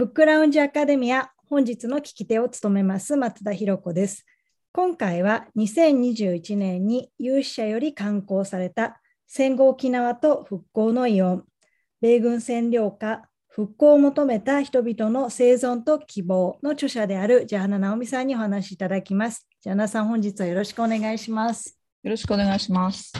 ブックラウンジアカデミア、本日の聞き手を務めます松田博子です。今回は2021年に有志者より刊行された戦後沖縄と復興のイオン、米軍占領下、復興を求めた人々の生存と希望の著者であるジャーナナオミさんにお話しいただきます。ジャーナさん、本日はよろしくお願いします。よろしくお願いします。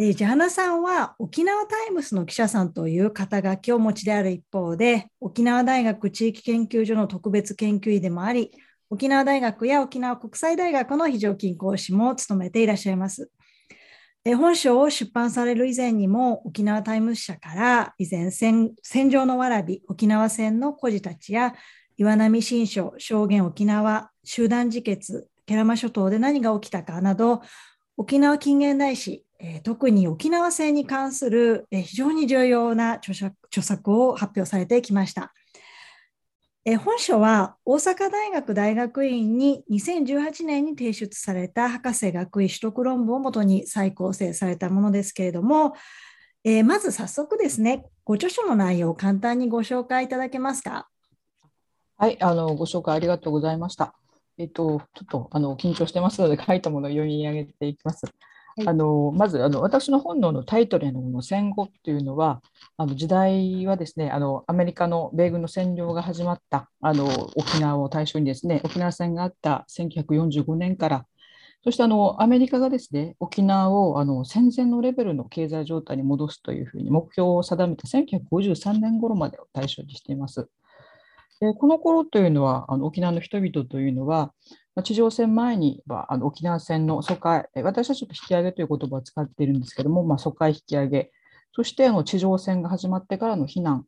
ジャーナさんは沖縄タイムスの記者さんという肩書きをお持ちである一方で、沖縄大学地域研究所の特別研究員でもあり、沖縄大学や沖縄国際大学の非常勤講師も務めていらっしゃいます。本書を出版される以前にも、沖縄タイムス社から以前、戦場のわらび、沖縄戦の孤児たちや、岩波新書、証言沖縄、集団自決、慶良間諸島で何が起きたかなど、沖縄近現代史、特に沖縄戦に関する非常に重要な著作を発表されてきました。本書は大阪大学大学院に2018年に提出された博士学位取得論文をもとに再構成されたものですけれども、まず早速ですね、ご著書の内容を簡単にご紹介いただけますか。はい、ご紹介ありがとうございました。ちょっと緊張してますので書いたものを読み上げていきます。まず私の本のタイトルの戦後というのは時代はですねアメリカの米軍の占領が始まった沖縄を対象にですね沖縄戦があった1945年からそしてアメリカがですね沖縄を戦前のレベルの経済状態に戻すというふうに目標を定めた1953年頃までを対象にしています。でこの頃というのは沖縄の人々というのは地上戦前には沖縄戦の疎開、私はちょっと引き上げという言葉を使っているんですけども、疎開引き上げ、そして地上戦が始まってからの避難、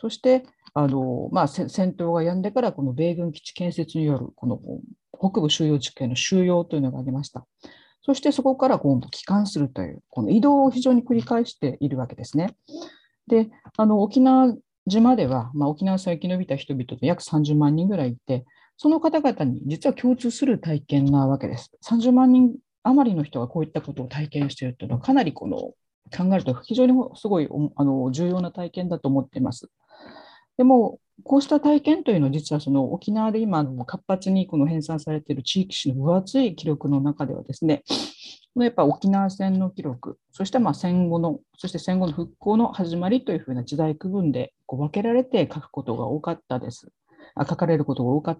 そして戦闘が止んでからこの米軍基地建設によるこの北部収容地区への収容というのがありました。そしてそこから今度帰還するというこの移動を非常に繰り返しているわけですね。で沖縄島では、沖縄戦を生き延びた人々と約30万人ぐらいいて、その方々に実は共通する体験なわけです。30万人余りの人がこういったことを体験しているというのは、かなり考えると非常にすごい重要な体験だと思っています。でも、こうした体験というのは、実は沖縄で今、活発に編纂されている地域史の分厚い記録の中ではですね、やっぱ沖縄戦の記録、そして戦後の復興の始まりというふうな時代区分で分けられて書かれることが多かっ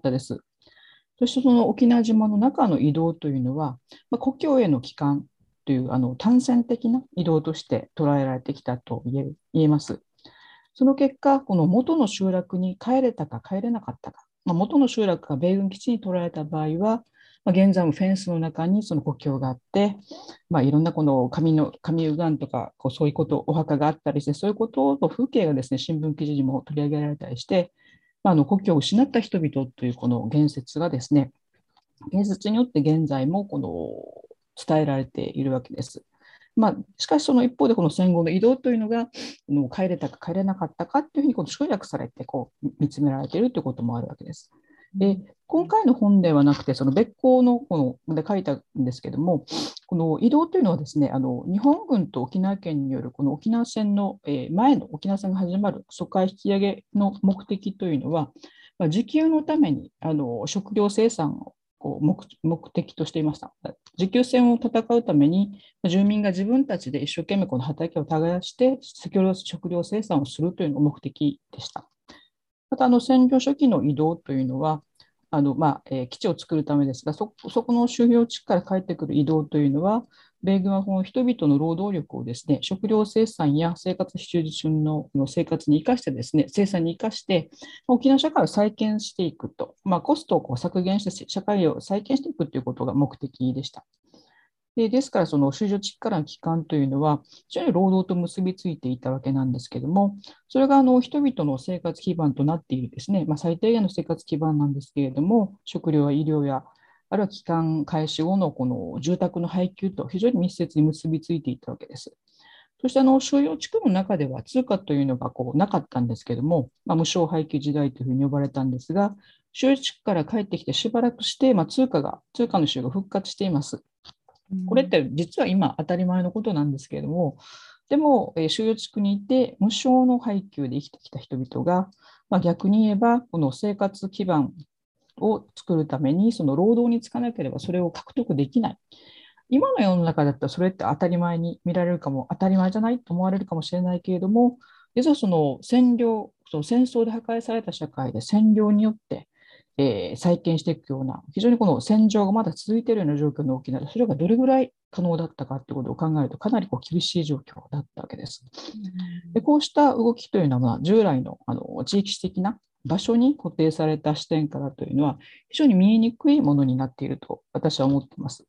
たです。そしてその沖縄島の中の移動というのは、故郷への帰還という単線的な移動として捉えられてきたと言えます。その結果、この元の集落に帰れたか帰れなかったか、元の集落が米軍基地に取られた場合は、現在もフェンスの中にその故郷があって、いろんな紙うがんとかそういうことお墓があったりしてそういうことの風景がですね新聞記事にも取り上げられたりして、故郷を失った人々というこの言説がですね言説によって現在も伝えられているわけです。しかしその一方でこの戦後の移動というのが帰れたか帰れなかったかというふうに集約されて見つめられているということもあるわけです。で今回の本ではなくて、その別項ので書いたんですけども、この移動というのはですね、日本軍と沖縄県によるこの沖縄戦の前の沖縄戦が始まる疎開引き上げの目的というのは、自給のために食料生産を目的としていました。自給戦を戦うために、住民が自分たちで一生懸命この畑を耕して、食料生産をするというのが目的でした。また占領初期の移動というのは、基地を作るためですが、そこの収容地区から帰ってくる移動というのは、米軍はこの人々の労働力をですね、食料生産や生活必需品の生活に生かしてですね、生産に生かして、沖縄社会を再建していくと、コストを削減して社会を再建していくということが目的でした。ですから、その収容地域からの帰還というのは、非常に労働と結びついていたわけなんですけれども、それが人々の生活基盤となっているですね、最低限の生活基盤なんですけれども、食料や医療や、あるいは帰還開始後のこの住宅の配給と非常に密接に結びついていたわけです。そして収容地区の中では通貨というのがなかったんですけれども、無償配給時代というふうに呼ばれたんですが、収容地区から帰ってきてしばらくして、通貨の収入が復活しています。これって実は今当たり前のことなんですけれども、でも、収容地区にいて無償の配給で生きてきた人々が、逆に言えばこの生活基盤を作るためにその労働に就かなければそれを獲得できない。今の世の中だったらそれって当たり前に見られるかも、当たり前じゃないと思われるかもしれないけれども、実はその占領、その戦争で破壊された社会で占領によって、再建していくような、非常にこの戦場がまだ続いているような状況の沖縄で、それがどれぐらい可能だったかということを考えると、かなりこう厳しい状況だったわけです。でこうした動きというのは、従来の、地域史的な場所に固定された視点からというのは、非常に見えにくいものになっていると私は思っています。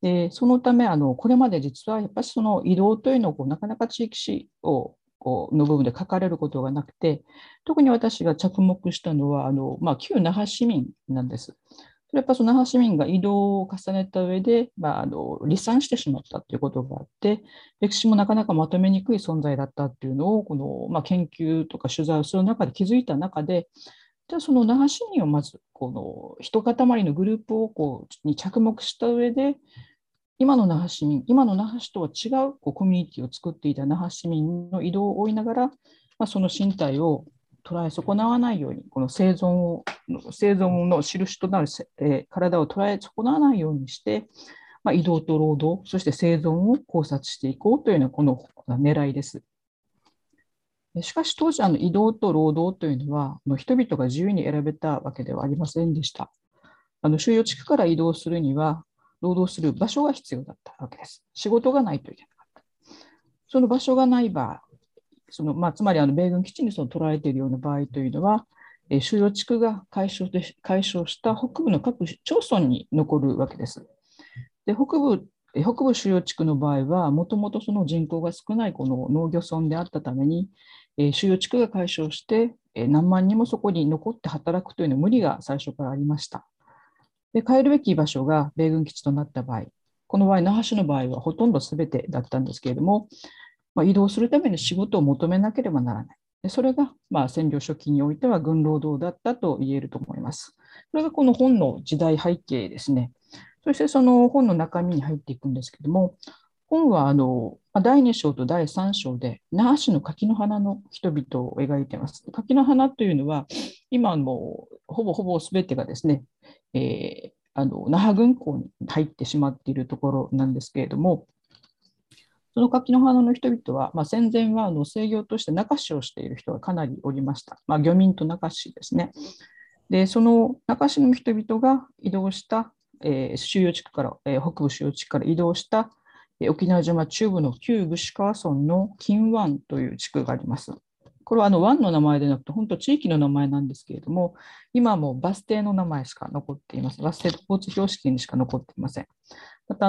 でそのためこれまで実はやっぱりその移動というのをなかなか地域史をの部分で書かれることがなくて、特に私が着目したのは旧那覇市民なんです。それやっぱその那覇市民が移動を重ねた上で、離散してしまったということがあって、歴史もなかなかまとめにくい存在だったというのをこの、研究とか取材をする中で気づいた中で、じゃあその那覇市民をまずこの一塊のグループをに着目した上で、今の那覇市民、今の那覇市とは違うコミュニティを作っていた那覇市民の移動を追いながら、その身体を捉え損なわないように、この生存の印となる体を捉え損なわないようにして、移動と労働、そして生存を考察していこうというのがこの狙いです。しかし当時、移動と労働というのは、人々が自由に選べたわけではありませんでした。収容地区から移動するには、労働する場所が必要だったわけです。仕事がないといけなかった。その場所がない場合、つまり米軍基地に捉えているような場合というのは、収容地区が解消した北部の各町村に残るわけです。で北部収容地区の場合は、もともとその人口が少ないこの農業村であったために、収容地区が解消して、何万人もそこに残って働くというのは無理が最初からありました。で帰るべき場所が米軍基地となった場合、この場合、那覇市の場合はほとんどすべてだったんですけれども、移動するために仕事を求めなければならない。でそれが占領初期においては軍労働だったと言えると思います。これがこの本の時代背景ですね。そしてその本の中身に入っていくんですけれども、本は第2章と第3章で那覇市の柿の花の人々を描いています。柿の花というのは、今もほぼすべてがですね、那覇軍港に入ってしまっているところなんですけれども、その柿の花の人々は、戦前は制御として中市をしている人がかなりおりました。漁民と中市ですね。で、その中市の人々が移動した、収容地区から、北部収容地区から移動した、沖縄島中部の旧串川村の金湾という地区があります。これは湾の名前でなくて、本当地域の名前なんですけれども、今はもうバス停の名前しか残っていません。バス停と交通標識にしか残っていません。また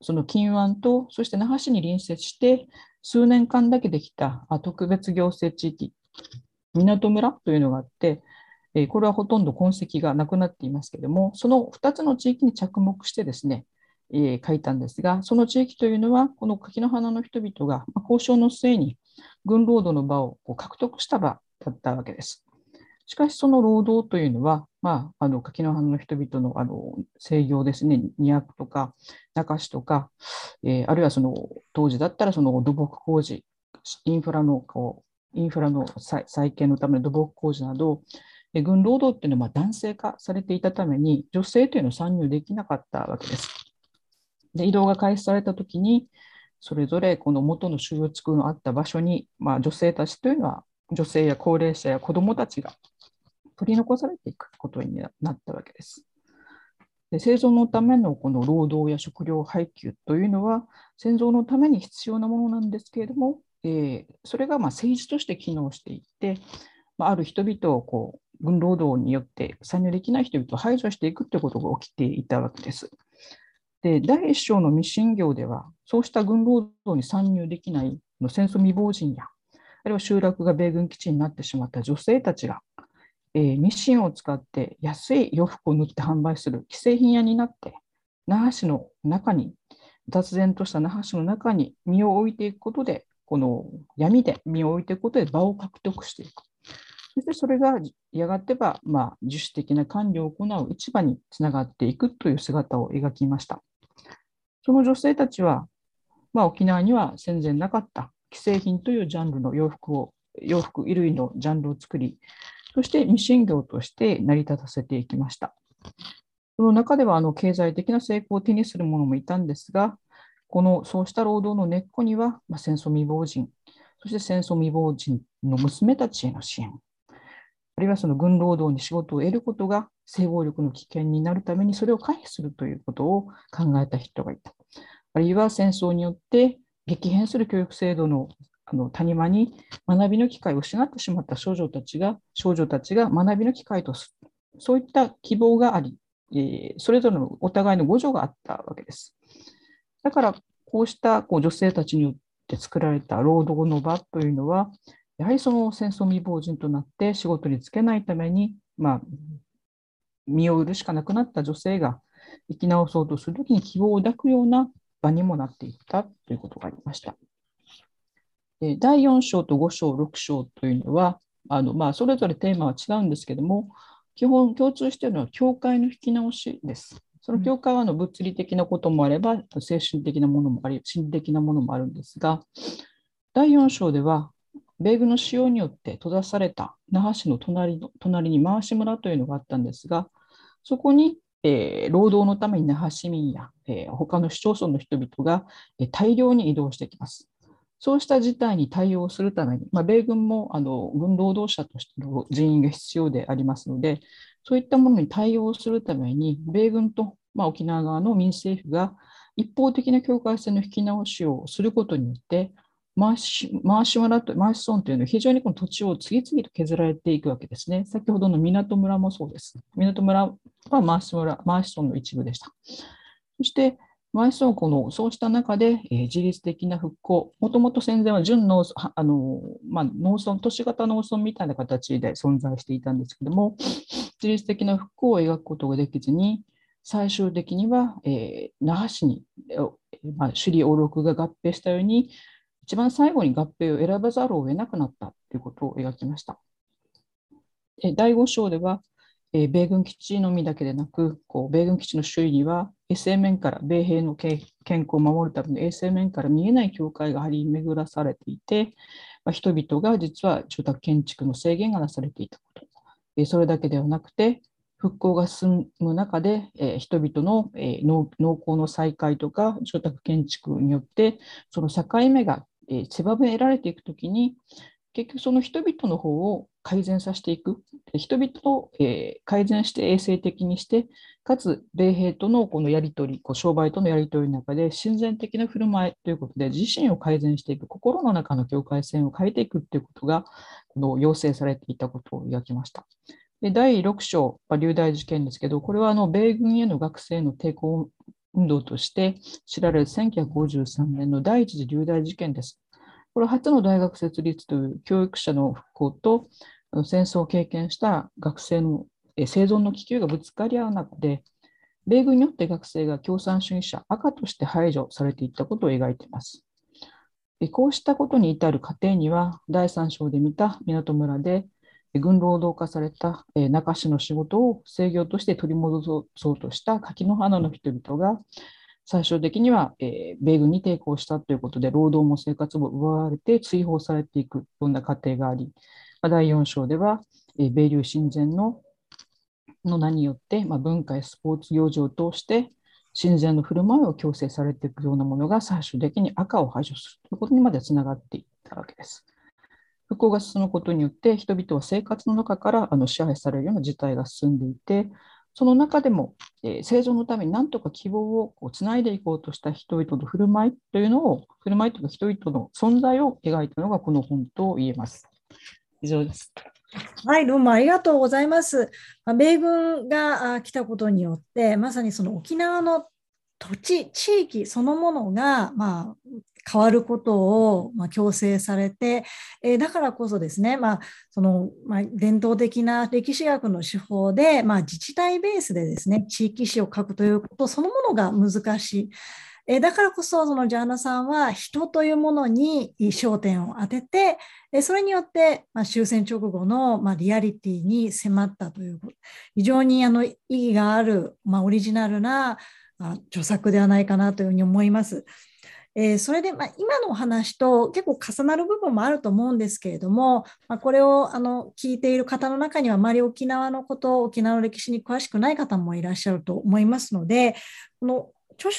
その金湾と、そして那覇市に隣接して、数年間だけできた特別行政地域、港村というのがあって、これはほとんど痕跡がなくなっていますけれども、その2つの地域に着目してですね、書いたんですが、その地域というのは、この柿の花の人々が交渉の末に軍労働の場を獲得した場だったわけです。しかし、その労働というのは、柿の花の人々の制御ですね、200とか中市とか、あるいはその当時だったらその土木工事、インフラの再建のための土木工事など、軍労働というのは男性化されていたために、女性というのは参入できなかったわけです。で移動が開始されたときに、それぞれこの元の収容地区のあった場所に、女性たちというのは、女性や高齢者や子どもたちが取り残されていくことになったわけです。で生存のためのこの労働や食料配給というのは、戦争のために必要なものなんですけれども、それが政治として機能していって、ある人々を軍労働によって参入できない人々を排除していくということが起きていたわけです。で第1章の未進業では、そうした軍労働に参入できない戦争未亡人や、あるいは集落が米軍基地になってしまった女性たちが、ミシンを使って安い洋服を縫って販売する既製品屋になって、那覇市の中に、雑然とした那覇市の中に身を置いていくことで、この闇で身を置いていくことで場を獲得していく。そしてそれがやがては、自主的な管理を行う市場につながっていくという姿を描きました。その女性たちは、沖縄には戦前なかった既製品というジャンルの洋服衣類のジャンルを作り、そしてミシン業として成り立たせていきました。その中では経済的な成功を手にする者もいたんですが、そうした労働の根っこには、戦争未亡人、そして戦争未亡人の娘たちへの支援、あるいはその軍労働に仕事を得ることが性暴力の危険になるためにそれを回避するということを考えた人がいた。あるいは戦争によって激変する教育制度の谷間に学びの機会を失ってしまった少女たちが学びの機会とする、そういった希望があり、それぞれのお互いの互助があったわけです。だからこうした女性たちによって作られた労働の場というのは、やはりその戦争未亡人となって仕事に就けないために、身を売るしかなくなった女性が生き直そうとするときに希望を抱くような場にもなっていったということがありました。第4章と5章、6章というのはそれぞれテーマは違うんですけども、基本共通しているのは教会の引き直しです。その教会は物理的なこともあれば、精神的なものもあり、心理的なものもあるんですが、第4章では、米軍の使用によって閉ざされた那覇市の隣に回し村というのがあったんですが、そこに、労働のために那覇市民や、他の市町村の人々が、大量に移動してきます。そうした事態に対応するために、米軍も軍労働者としての人員が必要でありますので、そういったものに対応するために、米軍と、沖縄側の民政府が一方的な境界線の引き直しをすることによって、回し村というのは非常にこの土地を次々と削られていくわけですね。先ほどの港村もそうです。港村は回し村の一部でした。そしてそうした中で、自律的な復興、もともと戦前は農村、都市型農村みたいな形で存在していたんですけども、自律的な復興を描くことができずに、最終的には、那覇市に、首里王六が合併したように、一番最後に合併を選ばざるを得なくなったということを描きました。第5章では、米軍基地のみだけでなく、米軍基地の周囲には衛生面から米兵の健康を守るための衛生面から見えない境界が張り巡らされていて、人々が実は住宅建築の制限がなされていたこと、それだけではなくて、復興が進む中で、人々の農耕の再開とか住宅建築によってその境目が狭められていくときに、結局その人々の方を改善させていく、人々を改善して衛生的にして、かつ米兵とのこのやり取り、商売とのやり取りの中で親善的な振る舞いということで自身を改善していく、心の中の境界線を変えていくということが要請されていたことを描きました。で第6章、琉大事件ですけど、これは米軍への学生の抵抗運動として知られる1953年の第一次琉大事件です。これは初の大学設立という教育者の復興と戦争を経験した学生の生存の気球がぶつかり合う中で、米軍によって学生が共産主義者、赤として排除されていったことを描いています。こうしたことに至る過程には、第3章で見た港村で軍労働化された那覇市の仕事を制御として取り戻そうとした柿の花の人々が、最終的には米軍に抵抗したということで、労働も生活も奪われて追放されていくような過程があり、第4章では、米琉親善の名によって、文化やスポーツ行事を通して、親善の振る舞いを強制されていくようなものが、最終的に赤を排除するということにまでつながっていったわけです。復興が進むことによって、人々は生活の中から支配されるような事態が進んでいて、その中でも、生存のために何とか希望をつないでいこうとした人々の振る舞いというか人々の存在を描いたのがこの本と言えます。以上です。はい、どうもありがとうございます。米軍が来たことによって、まさにその沖縄の土地、地域そのものが、変わることを強制されて、だからこそですね、伝統的な歴史学の手法で、自治体ベースでですね、地域史を書くということそのものが難しい。だからこそ、ジャーナさんは人というものに焦点を当てて、それによって終戦直後のリアリティに迫ったということ、非常に意義がある、オリジナルな著作ではないかなというふうに思います。それで、今のお話と結構重なる部分もあると思うんですけれども、これを聞いている方の中にはあまり沖縄のこと、沖縄の歴史に詳しくない方もいらっしゃると思いますので、この著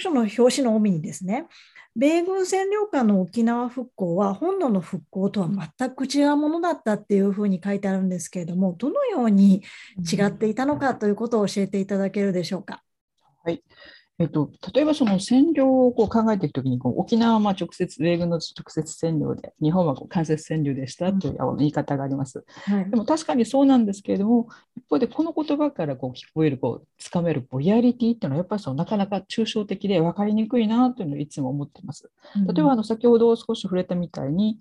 書の表紙の帯にですね、米軍占領下の沖縄復興は本土の復興とは全く違うものだったっていうふうに書いてあるんですけれども、どのように違っていたのかということを教えていただけるでしょうか。はい。例えばその占領を考えていくときに、沖縄は直接米軍の直接占領で、日本は間接占領でしたという言い方があります、はい、でも確かにそうなんですけれども、一方でこの言葉から聞こえるつかめるリアリティっていうのはやっぱりなかなか抽象的で分かりにくいなというのをいつも思っています。例えば先ほど少し触れたみたいに、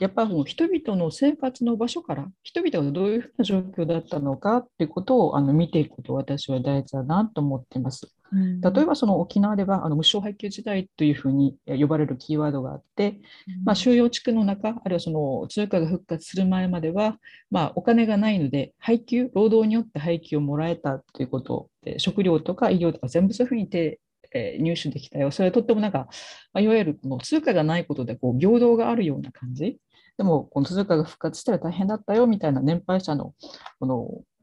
やっぱり人々の生活の場所から人々がどういうふうな状況だったのかということを見ていくことは私は大事だなと思っています。例えばその沖縄では無償配給時代というふうに呼ばれるキーワードがあって、収容地区の中、あるいはその通貨が復活する前までは、お金がないので労働によって配給をもらえたということで、食料とか医療とか全部そういうふうに入手できたよ。それはとってもいわゆる通貨がないことで平等があるような感じ。でもこの通貨が復活したら大変だったよみたいな年配者の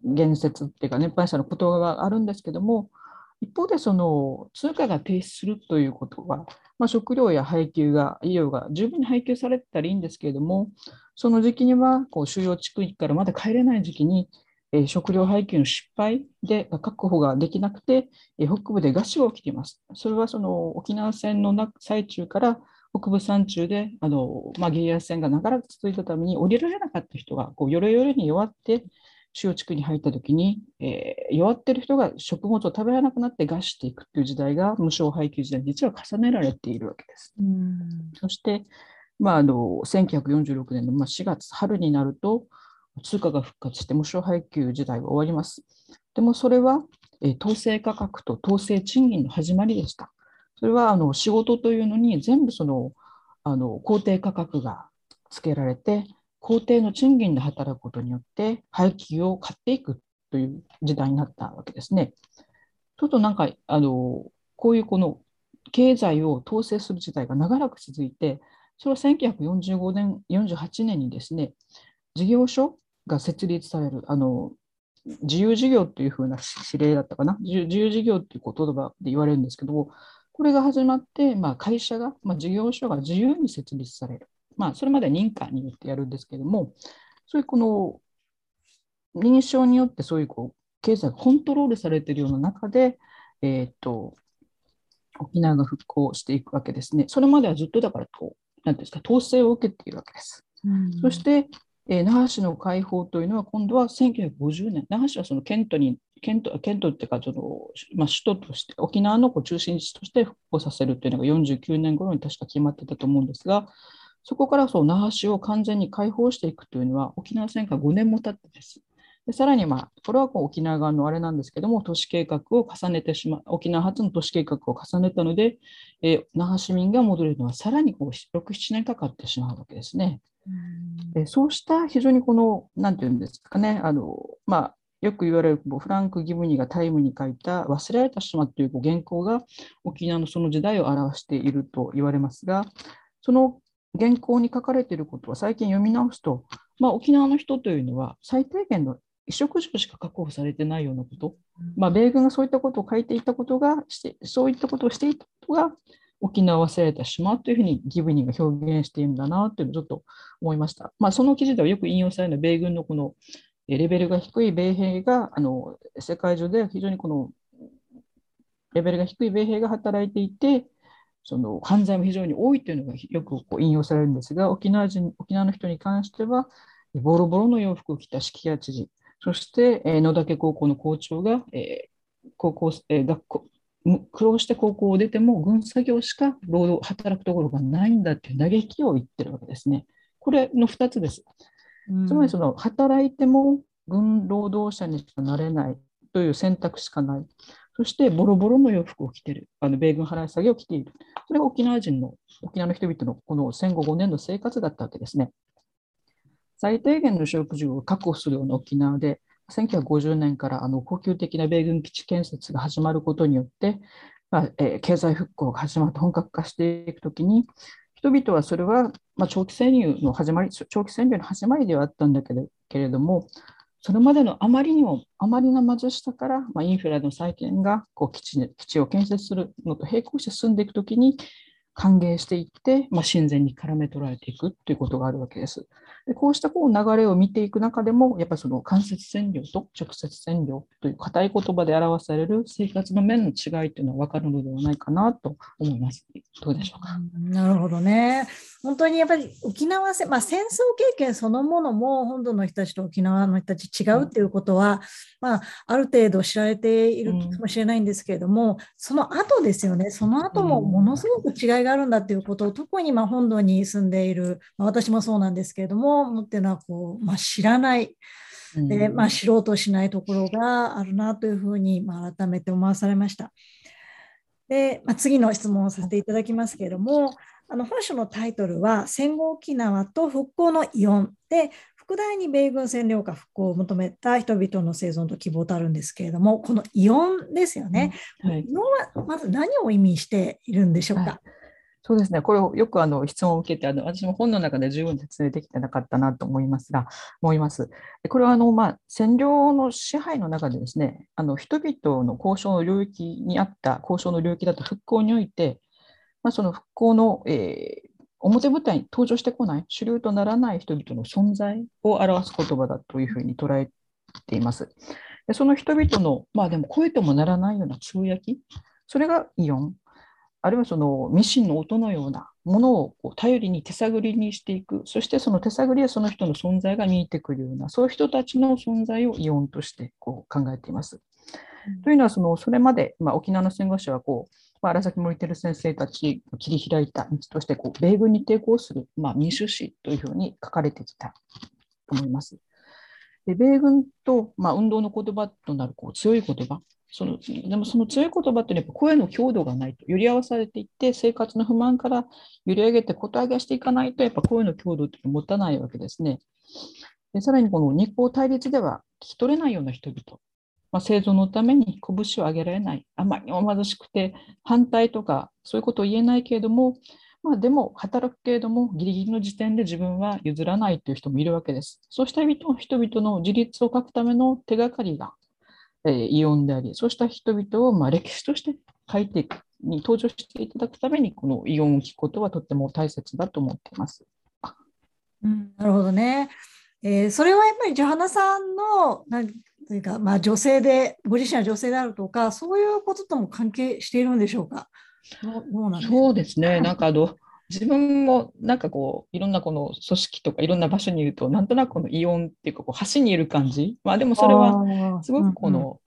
言説っていうか、年配者の言葉があるんですけども、一方でその通貨が停止するということは、食料や配給が医療が十分に配給されてたらいいんですけれども、その時期には収容地区からまだ帰れない時期に食料配給の失敗で確保ができなくて、北部で餓死が起きています。それはその沖縄戦の最中から北部山中でゲリラ戦が長らく続いたために降りられなかった人がよれよれに弱って収容地区に入ったときに、弱っている人が食物を食べられなくなって餓死していくという時代が無償配給時代に実は重ねられているわけです。そして、1946年の4月春になると通貨が復活して無償配給時代が終わります。でもそれは、統制価格と統制賃金の始まりでした。それは仕事というのに全部公定価格がつけられて、公定の賃金で働くことによって配給を買っていくという時代になったわけですね。ちょっとこういう経済を統制する時代が長らく続いて、それは1945年、48年にですね、事業所が設立される、自由事業というふうな指令だったかな、自由事業という言葉で言われるんですけども、これが始まって、会社が、事業所が自由に設立される。それまで認可によってやるんですけれども、そういう認証によってそういう経済がコントロールされているような中で、沖縄が復興していくわけですね。それまではずっとだから統制を受けているわけです。そして、那覇市の解放というのは今度は1950年、那覇市は県都っていうか首都として沖縄の中心地として復興させるというのが49年頃に確か決まってたと思うんですが、そこから那覇市を完全に解放していくというのは沖縄戦から5年も経ってです。でさらにこれは沖縄側のあれなんですけども、都市計画を重ねてしまう、沖縄初の都市計画を重ねたので、那覇市民が戻れるのはさらに6、7年かかってしまうわけですね。そうした非常になんていうんですかね、よく言われるフランク・ギブニーがタイムに書いた忘れられた島という原稿が沖縄のその時代を表していると言われますが、その原稿に書かれていることは最近読み直すと、沖縄の人というのは最低限の衣食住しか確保されてないようなこと、米軍がそういったことを書いていたことがそういったことをしていたことが沖縄忘れた島というふうにギブニーが表現しているんだなというのをちょっと思いました。その記事ではよく引用されるのは米軍のレベルが低い米兵が世界中で非常にレベルが低い米兵が働いていて、犯罪も非常に多いというのがよく引用されるんですが、沖縄の人に関してはボロボロの洋服を着た敷屋知事、そして野岳高校の校長が苦労して高校を出ても軍作業しか働くところがないんだという嘆きを言ってるわけですね。これの2つです。つまり働いても軍労働者にしかなれないという選択しかない。そしてボロボロの洋服を着ている、米軍払い下げを着ている。それが沖縄の人々のこの戦後5年の生活だったわけですね。最低限の食事を確保するような沖縄で、1950年から恒久的な米軍基地建設が始まることによって、まあ経済復興が始まって本格化していくときに、人々はそれは、まあ、長期占領の始まりではあったんだけれども、それまでのあまりの貧しさから、まあ、インフラの再建がこう 基地を建設するのと並行して進んでいくときに歓迎していって、まあ、親善に絡め取られていくということがあるわけです。でこうしたこう流れを見ていく中でも、やっぱりその間接占領と直接占領という固い言葉で表される生活の面の違いというのは分かるのではないかなと思います。どうでしょうか。なるほどね。本当にやっぱり沖縄戦、まあ、戦争経験そのものも本土の人たちと沖縄の人たち違うということは、まあ、ある程度知られているかもしれないんですけれども、その後ですよね。その後もものすごく違いがあるんだということを、特にまあ本土に住んでいる、まあ、私もそうなんですけれども、持っているのはこう、まあ、知らないで、まあ、知ろうとしないところがあるなというふうに、まあ、改めて思わされました。で、まあ、次の質問をさせていただきますけれども、本書のタイトルは戦後沖縄と復興のイオンで、副題に米軍占領下復興を求めた人々の生存と希望とあるんですけれども、このイオンですよね、はい、イオンはまず何を意味しているんでしょうか。はい、そうですね、これをよく質問を受けて、私も本の中で十分説明できてなかったなと思います。これはまあ、占領の支配の中でですね、人々の交渉の領域にあった交渉の領域だと復興において、まあ、その復興の、表舞台に登場してこない、主流とならない人々の存在を表す言葉だというふうに捉えています。でその人々の、まあ、でも声ともならないようなつぶやき、それがイオン、あるいはそのミシンの音のようなものをこう頼りに手探りにしていく、そしてその手探りやその人の存在が見えてくるような、そういう人たちの存在をイオンとしてこう考えています。というのは、それまで、まあ、沖縄の戦後史はこう、まあ、荒崎守輝先生たちを切り開いた道としてこう米軍に抵抗する、まあ、民主史というふうに書かれてきたと思います。で米軍と、まあ、運動の言葉となるこう強い言葉、でもその強い言葉ってやっぱ声の強度がないと、揺り合わされていって生活の不満から揺り上げて答えがしていかないと、やっぱ声の強度って持たないわけですね。でさらにこの日光対立では聞き取れないような人々、まあ、生存のために拳を上げられない、あまりにも貧しくて反対とかそういうことを言えないけれども、まあ、でも働くけれどもギリギリの時点で自分は譲らないという人もいるわけです。そうした人々の自立を欠くための手がかりがイオンであり、そうした人々をまあ歴史として書いてに登場していただくために、このイオンを聞くことはとっても大切だと思っています。うん、なるほどね。それはやっぱりジョハナさんのというか、まあ、女性でご自身は女性であるとか、そういうこととも関係しているんでしょうか。そうですね。なんか自分もなんかこういろんなこの組織とかいろんな場所にいると、なんとなくこのイオンっていうかこう橋にいる感じ、まあ、でもそれはすごくこの、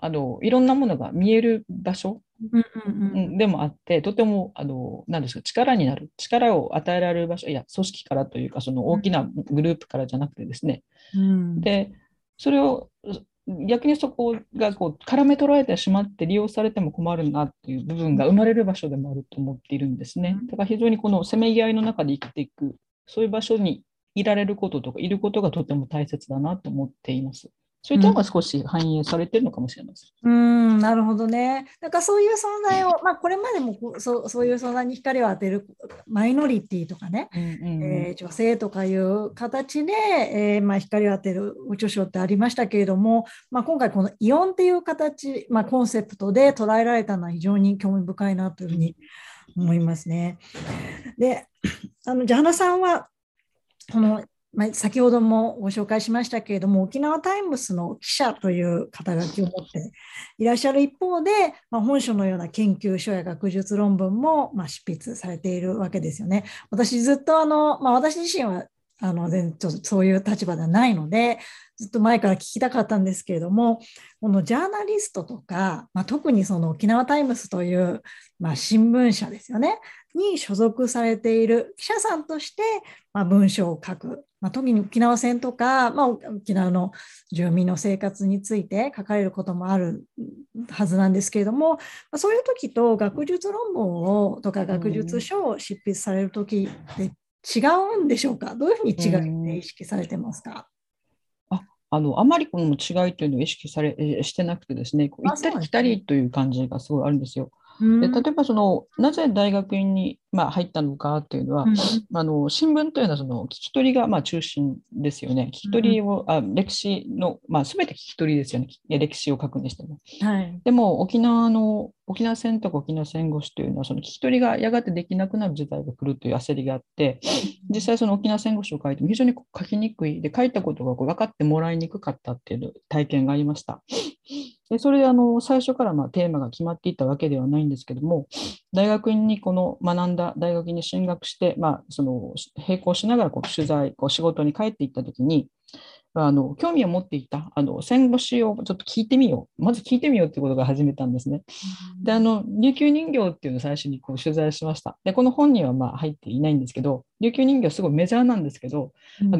いろんなものが見える場所でもあって、とても何ですか、力になる、力を与えられる場所、いや組織からというかその大きなグループからじゃなくてですね、でそれを逆にそこがこう絡め取られてしまって利用されても困るなっていう部分が生まれる場所でもあると思っているんですね。だから非常にこのせめぎ合いの中で生きていく、そういう場所にいられることとかいることがとても大切だなと思っています。そういったのが少し反映されているのかもしれません。なるほどね。なんかそういう存在を、まあ、これまでもそういう存在に光を当てるマイノリティとかね、女性とかいう形で、まあ、光を当てる著書ってありましたけれども、まあ、今回このイオンっていう形、まあ、コンセプトで捉えられたのは非常に興味深いなというふうに思いますね。で、ジャーナさんはこのまあ、先ほどもご紹介しましたけれども、沖縄タイムスの記者という肩書きを持っていらっしゃる一方で、まあ、本書のような研究書や学術論文もまあ執筆されているわけですよね。私ずっとまあ、私自身は全然ちょっとそういう立場ではないので、ずっと前から聞きたかったんですけれども、このジャーナリストとか、まあ、特にその沖縄タイムスという、まあ、新聞社ですよねに所属されている記者さんとして、まあ、文章を書く、まあ、特に沖縄戦とか、まあ、沖縄の住民の生活について書かれることもあるはずなんですけれども、まあ、そういう時と学術論文をとか学術書を執筆される時って違うんでしょうか。どういうふうに違いで意識されてますか。あまりこの違いというのを意識してなくてですね、こう行ったり来たりという感じがすごいあるんですよ。で例えばそのなぜ大学院に、入ったのかっていうのは、新聞というのはその聞き取りが中心ですよね。聞き取りを、歴史の、全て聞き取りですよね。歴史を書くにしても、はい、でも沖縄戦とか沖縄戦後史というのはその聞き取りがやがてできなくなる時代が来るという焦りがあって、実際その沖縄戦後史を書いても非常に書きにくいで、書いたことが分かってもらいにくかったっていう体験がありました。でそれで最初からテーマが決まっていたわけではないんですけども、大学院に学んだ大学院に進学して、その並行しながら取材仕事に帰っていったときに、興味を持っていた戦後史をちょっと聞いてみようということが始めたんですね。で琉球人形っていうのを最初に取材しました。でこの本には入っていないんですけど、琉球人形すごいメジャーなんですけど、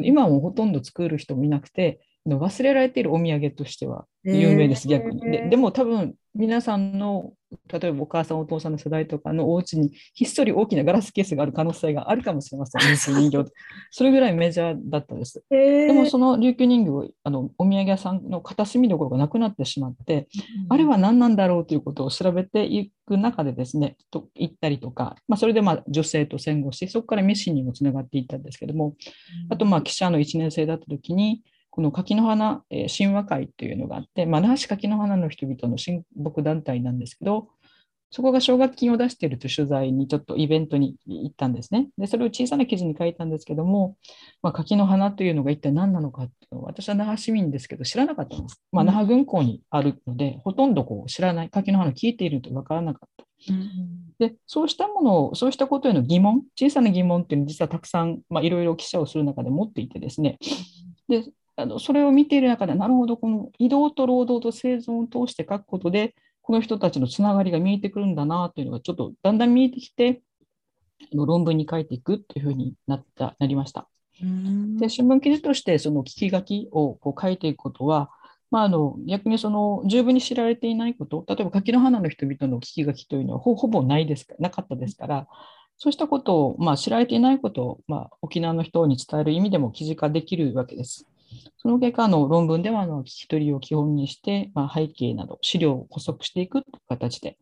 今はもうほとんど作る人もいなくて、忘れられているお土産としては有名です、逆に。 でも多分皆さんの例えばお母さんお父さんの世代とかのお家にひっそり大きなガラスケースがある可能性があるかもしれません、琉球人形それぐらいメジャーだったです。でもその琉球人形お土産屋さんの片隅どころがなくなってしまって、あれは何なんだろうということを調べていく中でですね、行ったりとか、それで女性と戦後して、そこからミシンにもつながっていったんですけども、あと記者の1年生だった時にこの柿の花神話会というのがあって、那覇市柿の花の人々の親睦団体なんですけど、そこが奨学金を出しているという取材にちょっとイベントに行ったんですね。でそれを小さな記事に書いたんですけども、柿の花というのが一体何なのかっていうのを私は那覇市民ですけど知らなかったんです。那覇軍港にあるのでほとんど知らない、柿の花を聞いていると分からなかった。でそうしたことへの疑問、小さな疑問っていうのを実はたくさんいろいろ記者をする中で持っていてですね、でそれを見ている中で、なるほど、この移動と労働と生存を通して書くことでこの人たちのつながりが見えてくるんだなというのがちょっとだんだん見えてきて、論文に書いていくというふうになりました。で新聞記事としてその聞き書きを書いていくことは、逆にその十分に知られていないこと、例えば柿の花の人々の聞き書きというのはほぼなかったですから、そうしたことを、知られていないことを、沖縄の人に伝える意味でも記事化できるわけです。その結果論文では聞き取りを基本にして、背景など資料を補足していくという形で、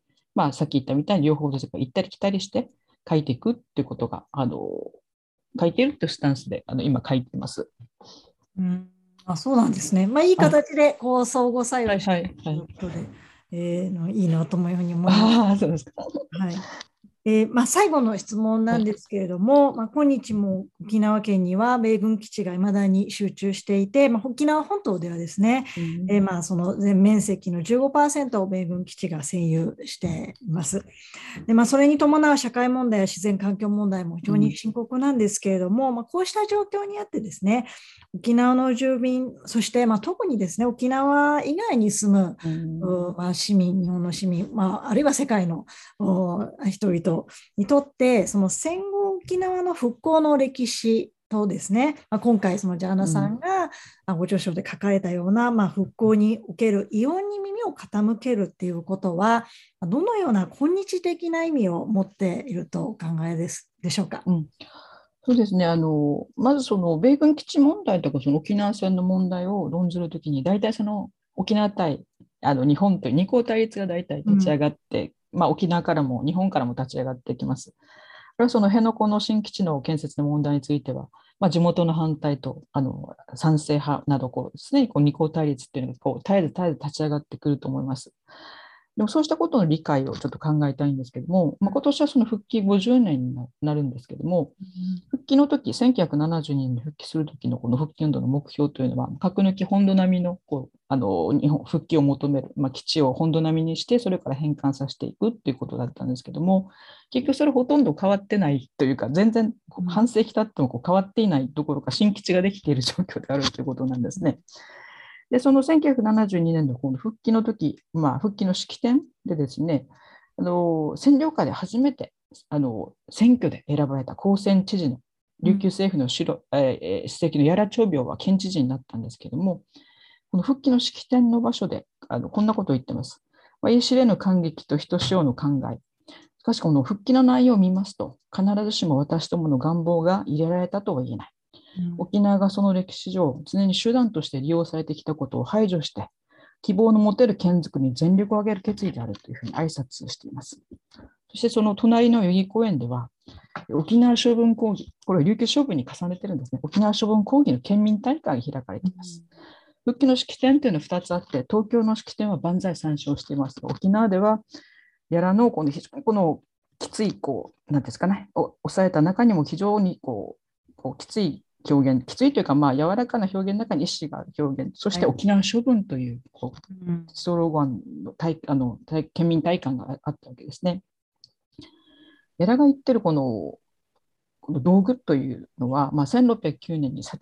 さっき言ったみたいに両方行ったり来たりして書いていくということが書いているというスタンスで今書いています。そうなんですね。いい形で相互作用しているということで、いいなというふうに思います。そうですか。はい。最後の質問なんですけれども、今日も沖縄県には米軍基地がいまだに集中していて、沖縄本島ではですね、その全面積の 15% を米軍基地が占有しています。で、それに伴う社会問題や自然環境問題も非常に深刻なんですけれども、こうした状況にあってですね、沖縄の住民、そして特にですね、沖縄以外に住む、日本の市民、あるいは世界の人々にとって、その戦後沖縄の復興の歴史とですね、今回そのジャーナさんがご著書で書かれたような、復興における異音に耳を傾けるっていうことはどのような今日的な意味を持っているとお考えでしょうか。そうですね、まずその米軍基地問題とかその沖縄戦の問題を論ずるときに、大体その沖縄対日本という二項対立が大体立ち上がって、沖縄からも日本からも立ち上がってきます。その辺野古の新基地の建設の問題については、地元の反対と賛成派など常に二項対立というのが絶えず立ち上がってくると思います。でもそうしたことの理解をちょっと考えたいんですけども、今年はその復帰50年になるんですけども、復帰の時1972年に復帰する時のこの復帰運動の目標というのは、核抜き本土並みの日本復帰を求める、基地を本土並みにしてそれから返還させていくということだったんですけども、結局それほとんど変わってないというか、全然半世紀経っても変わっていないどころか新基地ができている状況であるということなんですね。でその1972年の復帰の時、復帰の式典でですね、占領下で初めて選挙で選ばれた高専知事の琉球政府の主席の屋良朝苗は県知事になったんですけども、この復帰の式典の場所でこんなことを言ってます。いしれぬ感激と人しおの考え、しかしこの復帰の内容を見ますと必ずしも私どもの願望が入れられたとは言えない。沖縄がその歴史上常に手段として利用されてきたことを排除して、希望の持てる県づくりに全力を挙げる決意であるというふうに挨拶をしています。そしてその隣の代々木公園では、沖縄処分講義、これは琉球処分に重ねてるんですね、沖縄処分講義の県民大会が開かれています。復帰の式典というのは2つあって、東京の式典は万歳参照していますが、沖縄ではやらのこの非常にこのきついこうなんですかね、抑えた中にも非常にこうきつい表現、きついというかまあ柔らかな表現の中に意思がある表現、そして沖縄処分というこう、はい、スローガンの県民大会があったわけですね。エラが言ってるこの道具というのは、まあ、1609年に薩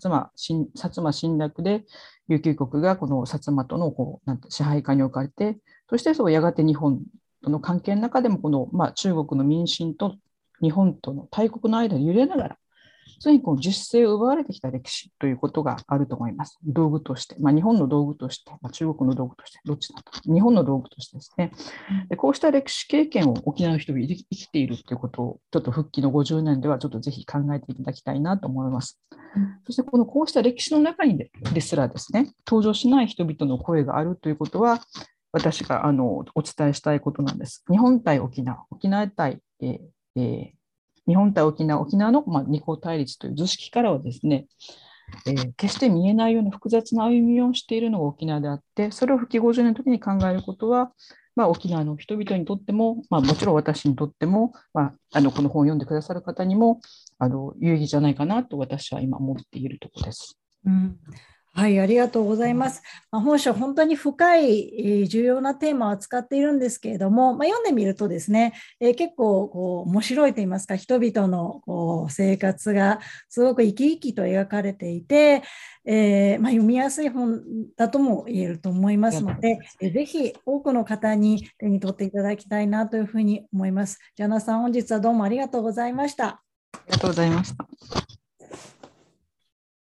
摩侵略で琉球国がこの薩摩とのこうなんて支配下に置かれて、そしてそうやがて日本との関係の中でもこの、まあ、中国の民進と日本との大国の間で揺れながら常にこう自主性を奪われてきた歴史ということがあると思います。道具として、まあ、日本の道具として、まあ、中国の道具としてどっちなんだと、日本の道具としてですね。でこうした歴史経験を沖縄の人々生きているということをちょっと復帰の50年ではちょっとぜひ考えていただきたいなと思います。そしてこうした歴史の中にですらですね、登場しない人々の声があるということは私がお伝えしたいことなんです。日本対沖縄、沖縄対、日本対沖縄、沖縄の、まあ、二項対立という図式からはですね、決して見えないような複雑な歩みをしているのが沖縄であって、それを復帰50年の時に考えることは、まあ、沖縄の人々にとっても、まあ、もちろん私にとっても、まあ、この本を読んでくださる方にも有意義じゃないかなと私は今思っているところです。うんはい、ありがとうございます。本書本当に深い重要なテーマを扱っているんですけれども、読んでみるとですね、結構こう面白いといいますか、人々のこう生活がすごく生き生きと描かれていて、読みやすい本だとも言えると思いますので、ぜひ多くの方に手に取っていただきたいなというふうに思います。ジャナさん、本日はどうもありがとうございました。ありがとうございました。